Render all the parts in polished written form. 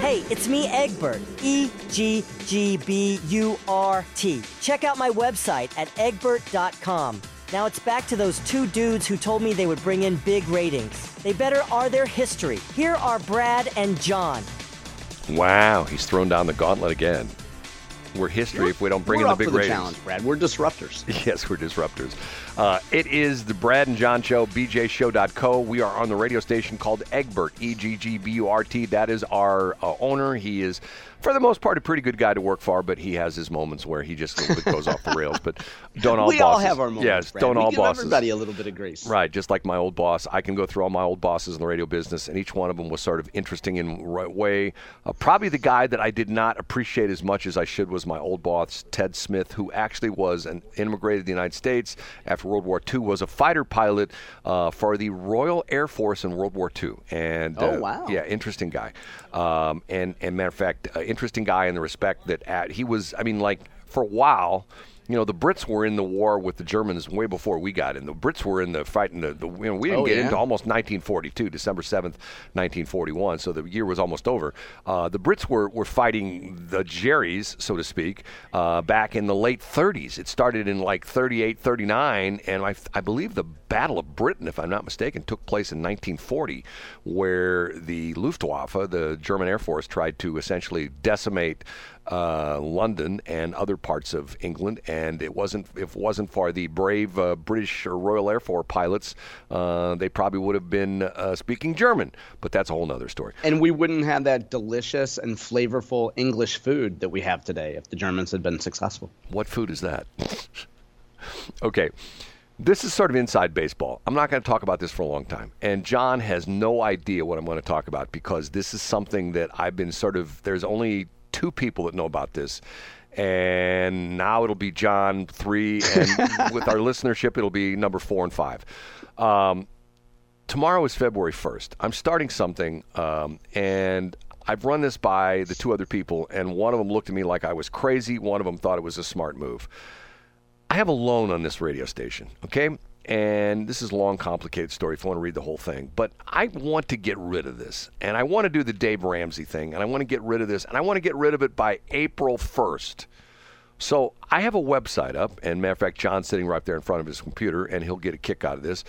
Hey, it's me, Eggbert. E-G-G-B-U-R-T. Check out my website at eggbert.com. Now it's back to those two dudes who told me they would bring in big ratings. They better are their history. Here are Brad and John. Wow, he's thrown down the gauntlet again. We're history if we don't bring in the big ratings. We're up for the challenge, Brad. We're disruptors. Yes, we're disruptors. It is the Brad and John Show, bjshow.co. We are on the radio station called Eggbert, E-G-G-B-U-R-T. That is our owner. He is, for the most part, a pretty good guy to work for, but he has his moments where he just a little bit goes off the rails. But don't all bosses. We all have our moments, yes, Brad. Don't all bosses. Everybody a little bit of grace. Right, just like my old boss. I can go through all my old bosses in the radio business, and each one of them was sort of interesting in the right way. Probably the guy that I did not appreciate as much as I should was my old boss, Ted Smith, who actually was an immigrated to the United States after World War II, was a fighter pilot for the Royal Air Force in World War II. And, oh, wow. Yeah, interesting guy. And matter of fact, interesting guy in the respect that he was, I mean, like, for a while, you know, the Brits were in the war with the Germans way before we got in. The Brits were in the fight, and you know, we didn't get into almost 1942, December 7th, 1941, so the year was almost over. The Brits were fighting the Jerries, so to speak, back in the late 30s. It started in like 38, 39, and I believe the Battle of Britain, if I'm not mistaken, took place in 1940, where the Luftwaffe, the German Air Force, tried to essentially decimate London and other parts of England, and if it wasn't for the brave British or Royal Air Force pilots, they probably would have been speaking German, but that's a whole nother story. And we wouldn't have that delicious and flavorful English food that we have today if the Germans had been successful. What food is that? Okay. This is sort of inside baseball. I'm not going to talk about this for a long time. And John has no idea what I'm going to talk about, because this is something that I've been sort of, there's only two people that know about this. And now it'll be John 3. And with our listenership, it'll be number 4 and 5. Tomorrow is February 1st. I'm starting something. And I've run this by the two other people. And one of them looked at me like I was crazy. One of them thought it was a smart move. I have a loan on this radio station, okay? And this is a long, complicated story if you want to read the whole thing. But I want to get rid of this. And I want to do the Dave Ramsey thing. And I want to get rid of this. And I want to get rid of it by April 1st. So I have a website up. And matter of fact, John's sitting right there in front of his computer, and he'll get a kick out of this.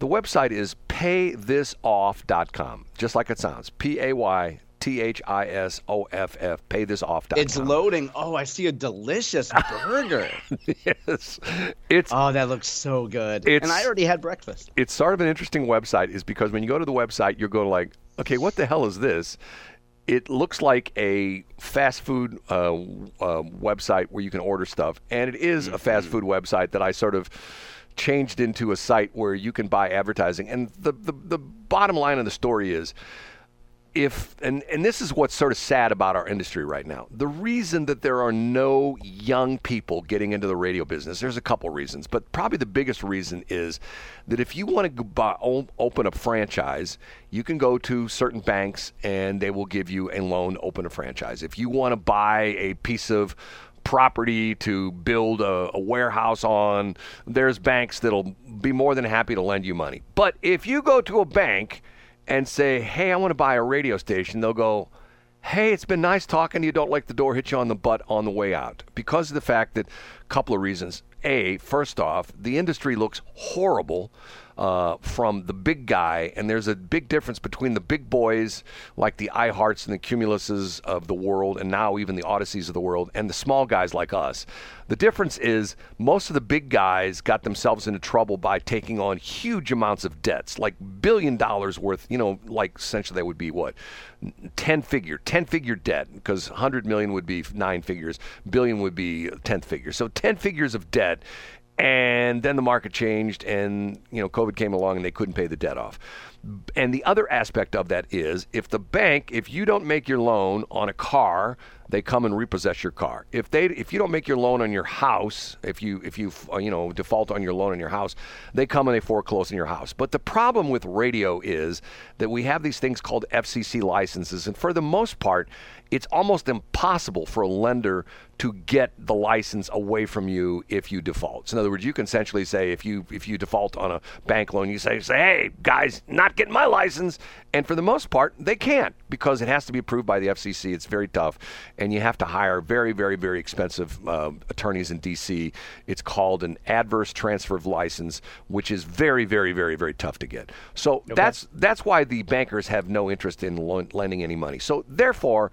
The website is paythisoff.com, just like it sounds, P-A-Y T-H-I-S-O-F-F, paythisoff.com. It's loading. Oh, I see a delicious burger. Yes. Oh, that looks so good. And I already had breakfast. It's sort of an interesting website, is because when you go to the website, you're going like, okay, what the hell is this? It looks like a fast food website where you can order stuff. And it is a fast food website that I sort of changed into a site where you can buy advertising. And the bottom line of the story is, and this is what's sort of sad about our industry right now. The reason that there are no young people getting into the radio business, there's a couple reasons, but probably the biggest reason is that if you want to open a franchise, you can go to certain banks and they will give you a loan to open a franchise. If you want to buy a piece of property to build a warehouse on, there's banks that'll be more than happy to lend you money. But if you go to a bank and say, hey, I want to buy a radio station, they'll go, hey, it's been nice talking to you. Don't let the door hit you on the butt on the way out. Because of the fact that, a couple of reasons. A, first off, the industry looks horrible from the big guy, and there's a big difference between the big boys like the I-Hearts and the Cumuluses of the world, and now even the Odysseys of the world, and the small guys like us. The difference is most of the big guys got themselves into trouble by taking on huge amounts of debts, like $1 billion worth, you know, like essentially that would be what? 10-figure debt, because 100 million would be 9 figures, billion would be 10th figure. So 10 figures of debt. And then the market changed, and you know, COVID came along, and they couldn't pay the debt off. And the other aspect of that is if the bank, if you don't make your loan on a car, they come and repossess your car. If you don't make your loan on your house, if you default on your loan on your house, they come and they foreclose on your house. But the problem with radio is that we have these things called FCC licenses, and for the most part, it's almost impossible for a lender to get the license away from you if you default. So in other words, you can essentially say if you default on a bank loan, you say, hey, guys, not getting my license. And for the most part, they can't because it has to be approved by the FCC. It's very tough. And you have to hire very, very, very expensive attorneys in D.C. It's called an adverse transfer of license, which is very, very, very, very tough to get. So okay. That's why the bankers have no interest in lending any money. So therefore...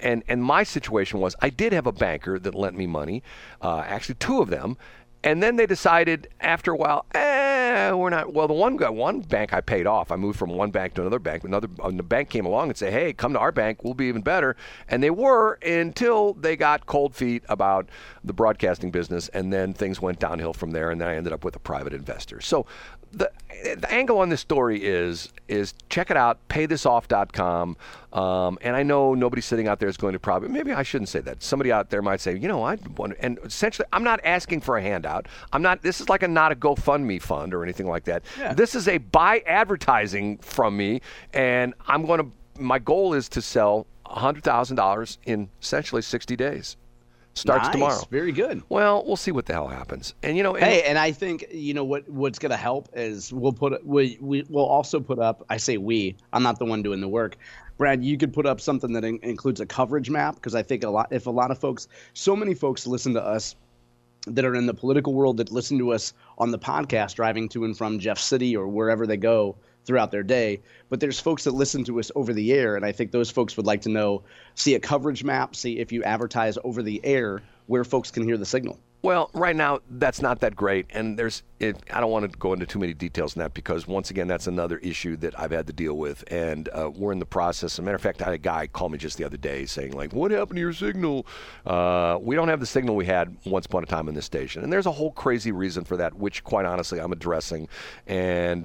And my situation was I did have a banker that lent me money, actually two of them, and then they decided after a while, we're not. Well, one bank I paid off. I moved from one bank to another bank. The bank came along and said, hey, come to our bank. We'll be even better. And they were until they got cold feet about the broadcasting business, and then things went downhill from there. And then I ended up with a private investor. So the angle on this story is check it out, paythisoff.com. And I know nobody sitting out there is going to probably, maybe I shouldn't say that. Somebody out there might say, I wonder, and essentially I'm not asking for a handout. This is like not a GoFundMe fund or anything like that. Yeah. This is a buy advertising from me, and my goal is to sell $100,000 in essentially 60 days. Starts tomorrow. Very good. Well, we'll see what the hell happens. And I think what's going to help is we'll also put up. I say we. I'm not the one doing the work. Brad, you could put up something that includes a coverage map, because I think so many folks listen to us that are in the political world, that listen to us on the podcast driving to and from Jeff City or wherever they go throughout their day. But there's folks that listen to us over the air, and I think those folks would like to see a coverage map, see if you advertise over the air where folks can hear the signal. Well, right now, that's not that great, and I don't want to go into too many details on that because, once again, that's another issue that I've had to deal with, and we're in the process. As a matter of fact, I had a guy call me just the other day saying, like, what happened to your signal? We don't have the signal we had once upon a time in this station, and there's a whole crazy reason for that, which, quite honestly, I'm addressing, and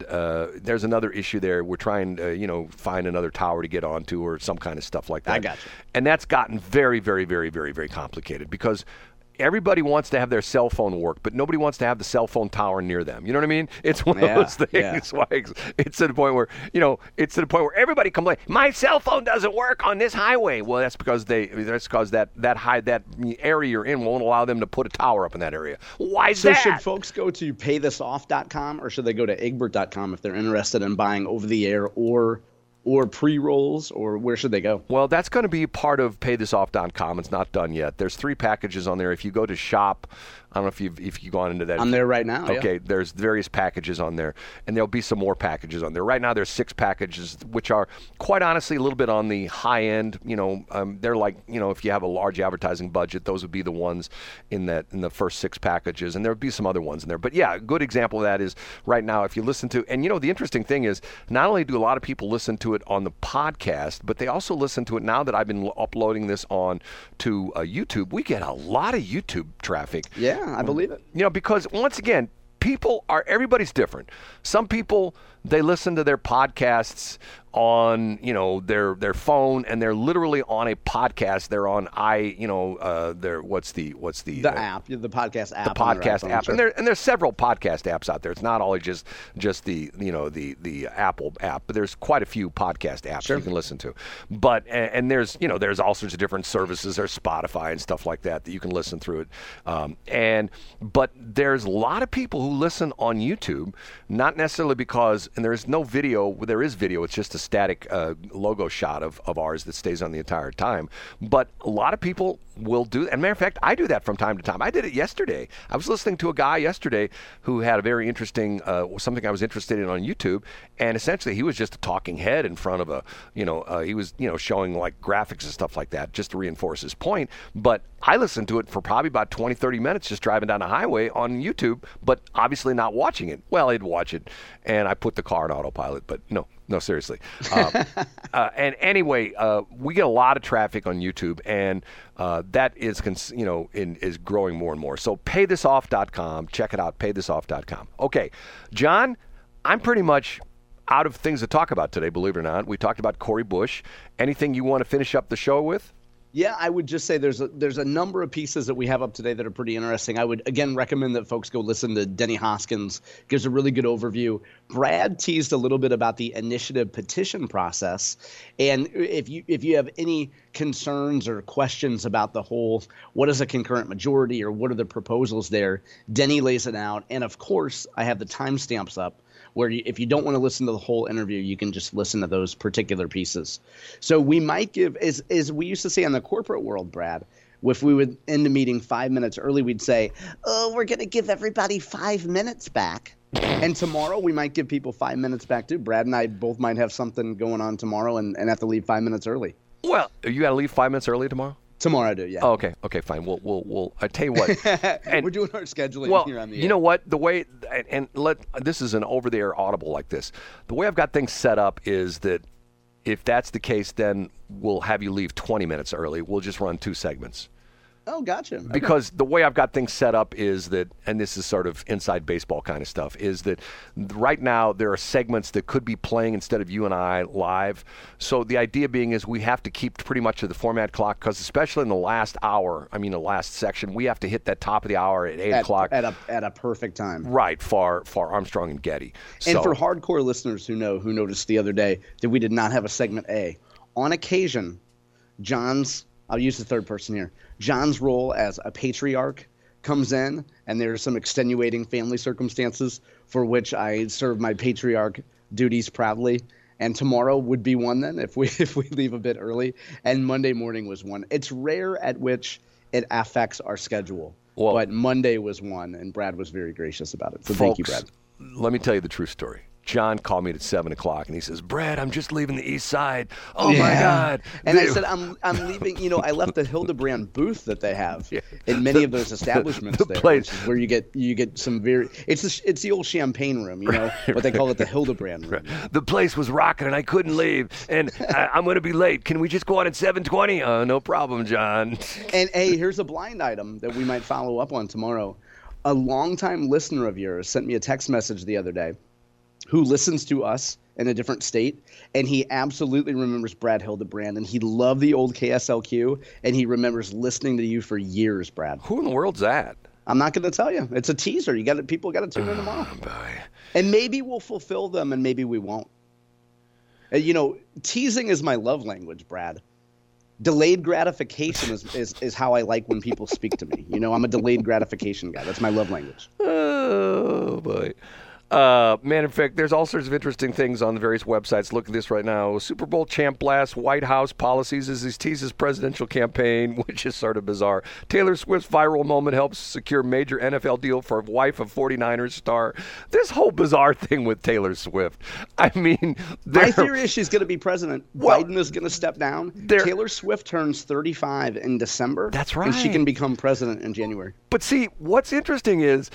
there's another issue there. We're trying to, find another tower to get onto or some kind of stuff like that. I got you. And that's gotten very, very, very, very, very complicated because everybody wants to have their cell phone work, but nobody wants to have the cell phone tower near them. You know what I mean? It's one of those things. Yeah. Like, it's to the point where everybody complains, my cell phone doesn't work on this highway. Well, that's because that area you're in won't allow them to put a tower up in that area. Why is that? So should folks go to paythisoff.com or should they go to eggbert.com if they're interested in buying over the air or pre-rolls, or where should they go? Well, that's going to be part of paythisoff.com. It's not done yet. There's 3 packages on there. If you go to shop, I don't know if you've gone into that. I'm there right now. Okay, yeah. There's various packages on there, and there'll be some more packages on there. Right now, there's 6 packages, which are, quite honestly, a little bit on the high end. They're like, if you have a large advertising budget, those would be the ones in the first 6 packages, and there'll be some other ones in there. But yeah, a good example of that is right now, if you listen to, and the interesting thing is, not only do a lot of people listen to it on the podcast, but they also listen to it now that I've been uploading this on to YouTube. We get a lot of YouTube traffic. Yeah. Yeah, I believe it. Because once again, everybody's different. Some people, they listen to their podcasts on, their phone, and they're literally on a podcast. They're on what's the app, the podcast app. The podcast app. Sure. And there's several podcast apps out there. It's not always just the Apple app, but there's quite a few podcast apps sure. You can listen to. But and there's all sorts of different services. There's Spotify and stuff like that you can listen through it. But there's a lot of people who listen on YouTube, not necessarily because, and there's no video. There is video. It's just a static logo shot of ours that stays on the entire time. But a lot of people will do that. And matter of fact, I do that from time to time. I did it yesterday. I was listening to a guy yesterday who had a very interesting, something I was interested in on YouTube. And essentially, he was just a talking head in front of he was, showing like graphics and stuff like that just to reinforce his point. But I listened to it for probably about 20, 30 minutes just driving down the highway on YouTube, but obviously not watching it. Well, I'd watch it, and I put the car on autopilot, but no, seriously. And anyway, we get a lot of traffic on YouTube, and that is growing more and more. So paythisoff.com. Check it out, paythisoff.com. Okay, John, I'm pretty much – out of things to talk about today, believe it or not. We talked about Corey Bush. Anything you want to finish up the show with? Yeah, I would just say there's a number of pieces that we have up today that are pretty interesting. I would, again, recommend that folks go listen to Denny Hoskins. Gives a really good overview. Brad teased a little bit about the initiative petition process. And if you have any concerns or questions about the whole, what is a concurrent majority or what are the proposals there, Denny lays it out. And, of course, I have the timestamps up, where if you don't want to listen to the whole interview, you can just listen to those particular pieces. So we might give, as we used to say in the corporate world, Brad, if we would end the meeting 5 minutes early, we'd say, oh, we're going to give everybody 5 minutes back. And tomorrow we might give people 5 minutes back too. Brad and I both might have something going on tomorrow and have to leave 5 minutes early. Well, you got to leave 5 minutes early tomorrow? Tomorrow I do, yeah. Oh, okay, fine. We'll I tell you what. And we're doing our scheduling here on the air. You know what? The way this is an over-the-air audible like this. The way I've got things set up is that if that's the case, then we'll have you leave 20 minutes early. We'll just run two segments. Oh, gotcha. Okay. Because the way I've got things set up is that, and this is sort of inside baseball kind of stuff, is that right now there are segments that could be playing instead of you and I live. So the idea being is we have to keep pretty much to the format clock because especially in the last hour, the last section, we have to hit that top of the hour at 8 o'clock. At a perfect time. Right, for Armstrong and Getty. And so, for hardcore listeners who noticed the other day that we did not have a segment A, on occasion, I'll use the third person here. John's role as a patriarch comes in, and there are some extenuating family circumstances for which I serve my patriarch duties proudly. And tomorrow would be one then if we leave a bit early. And Monday morning was one. It's rare at which it affects our schedule. Well, but Monday was one, and Brad was very gracious about it. So folks, thank you, Brad. Let me tell you the true story. John called me at 7 o'clock, and he says, Brad, I'm just leaving the east side. Oh, yeah. My God. And I said, I'm leaving. I left the Hildebrand booth that they have in many of those establishments where you get some very – it's the old champagne room, but they call it the Hildebrand room. Right. The place was rocking, and I couldn't leave, and I'm going to be late. Can we just go on at 7:20? No problem, John. And, hey, here's a blind item that we might follow up on tomorrow. A longtime listener of yours sent me a text message the other day who listens to us in a different state, and he absolutely remembers Brad Hildebrand, and he loved the old KSLQ, and he remembers listening to you for years, Brad. Who in the world's that? I'm not going to tell you. It's a teaser. People got to tune in tomorrow. Bye. And maybe we'll fulfill them, and maybe we won't. Teasing is my love language, Brad. Delayed gratification is how I like when people speak to me. I'm a delayed gratification guy. That's my love language. Oh, boy. In fact, there's all sorts of interesting things on the various websites. Look at this right now. Super Bowl champ blast, White House policies as he teases presidential campaign, which is sort of bizarre. Taylor Swift's viral moment helps secure major NFL deal for wife of 49ers star. This whole bizarre thing with Taylor Swift. My theory is she's going to be president. Well, Biden is going to step down. Taylor Swift turns 35 in December. That's right. And she can become president in January. But see, what's interesting is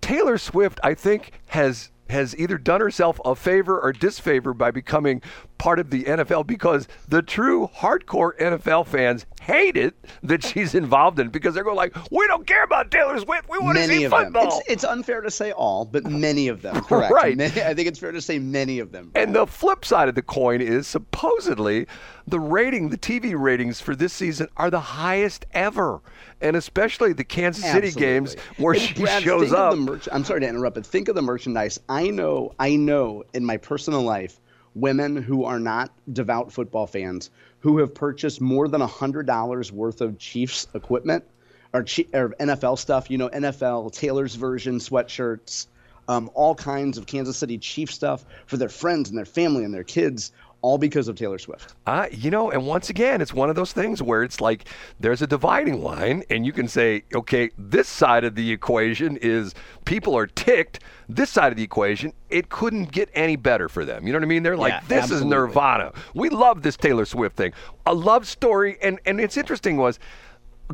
Taylor Swift, I think, has either done herself a favor or disfavor by becoming part of the NFL because the true hardcore NFL fans hate it that she's involved in because they're going like, we don't care about Taylor Swift. We want to see football. It's unfair to say all, but many of them, correct. Right. I think it's fair to say many of them. And the flip side of the coin is supposedly the TV ratings for this season are the highest ever. And especially the Kansas City games where she shows up. I'm sorry to interrupt, but think of the merchandise. I know in my personal life, women who are not devout football fans who have purchased more than $100 worth of Chiefs equipment or NFL stuff, NFL, Taylor's version, sweatshirts, all kinds of Kansas City Chiefs stuff for their friends and their family and their kids, all because of Taylor Swift. And once again, it's one of those things where it's like there's a dividing line, and you can say, okay, this side of the equation is people are ticked. This side of the equation, it couldn't get any better for them. You know what I mean? They're like, this is Nirvana. We love this Taylor Swift thing. A love story, and it's interesting was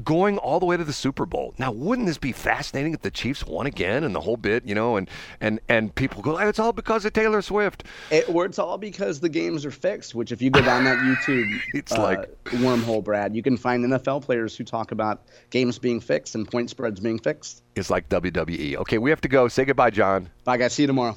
going all the way to the Super Bowl. Now, wouldn't this be fascinating if the Chiefs won again and the whole bit, and people go, it's all because of Taylor Swift. Or it's all because the games are fixed, which if you go down that YouTube it's like wormhole, Brad, you can find NFL players who talk about games being fixed and point spreads being fixed. It's like WWE. Okay, we have to go. Say goodbye, John. Bye, guys. See you tomorrow.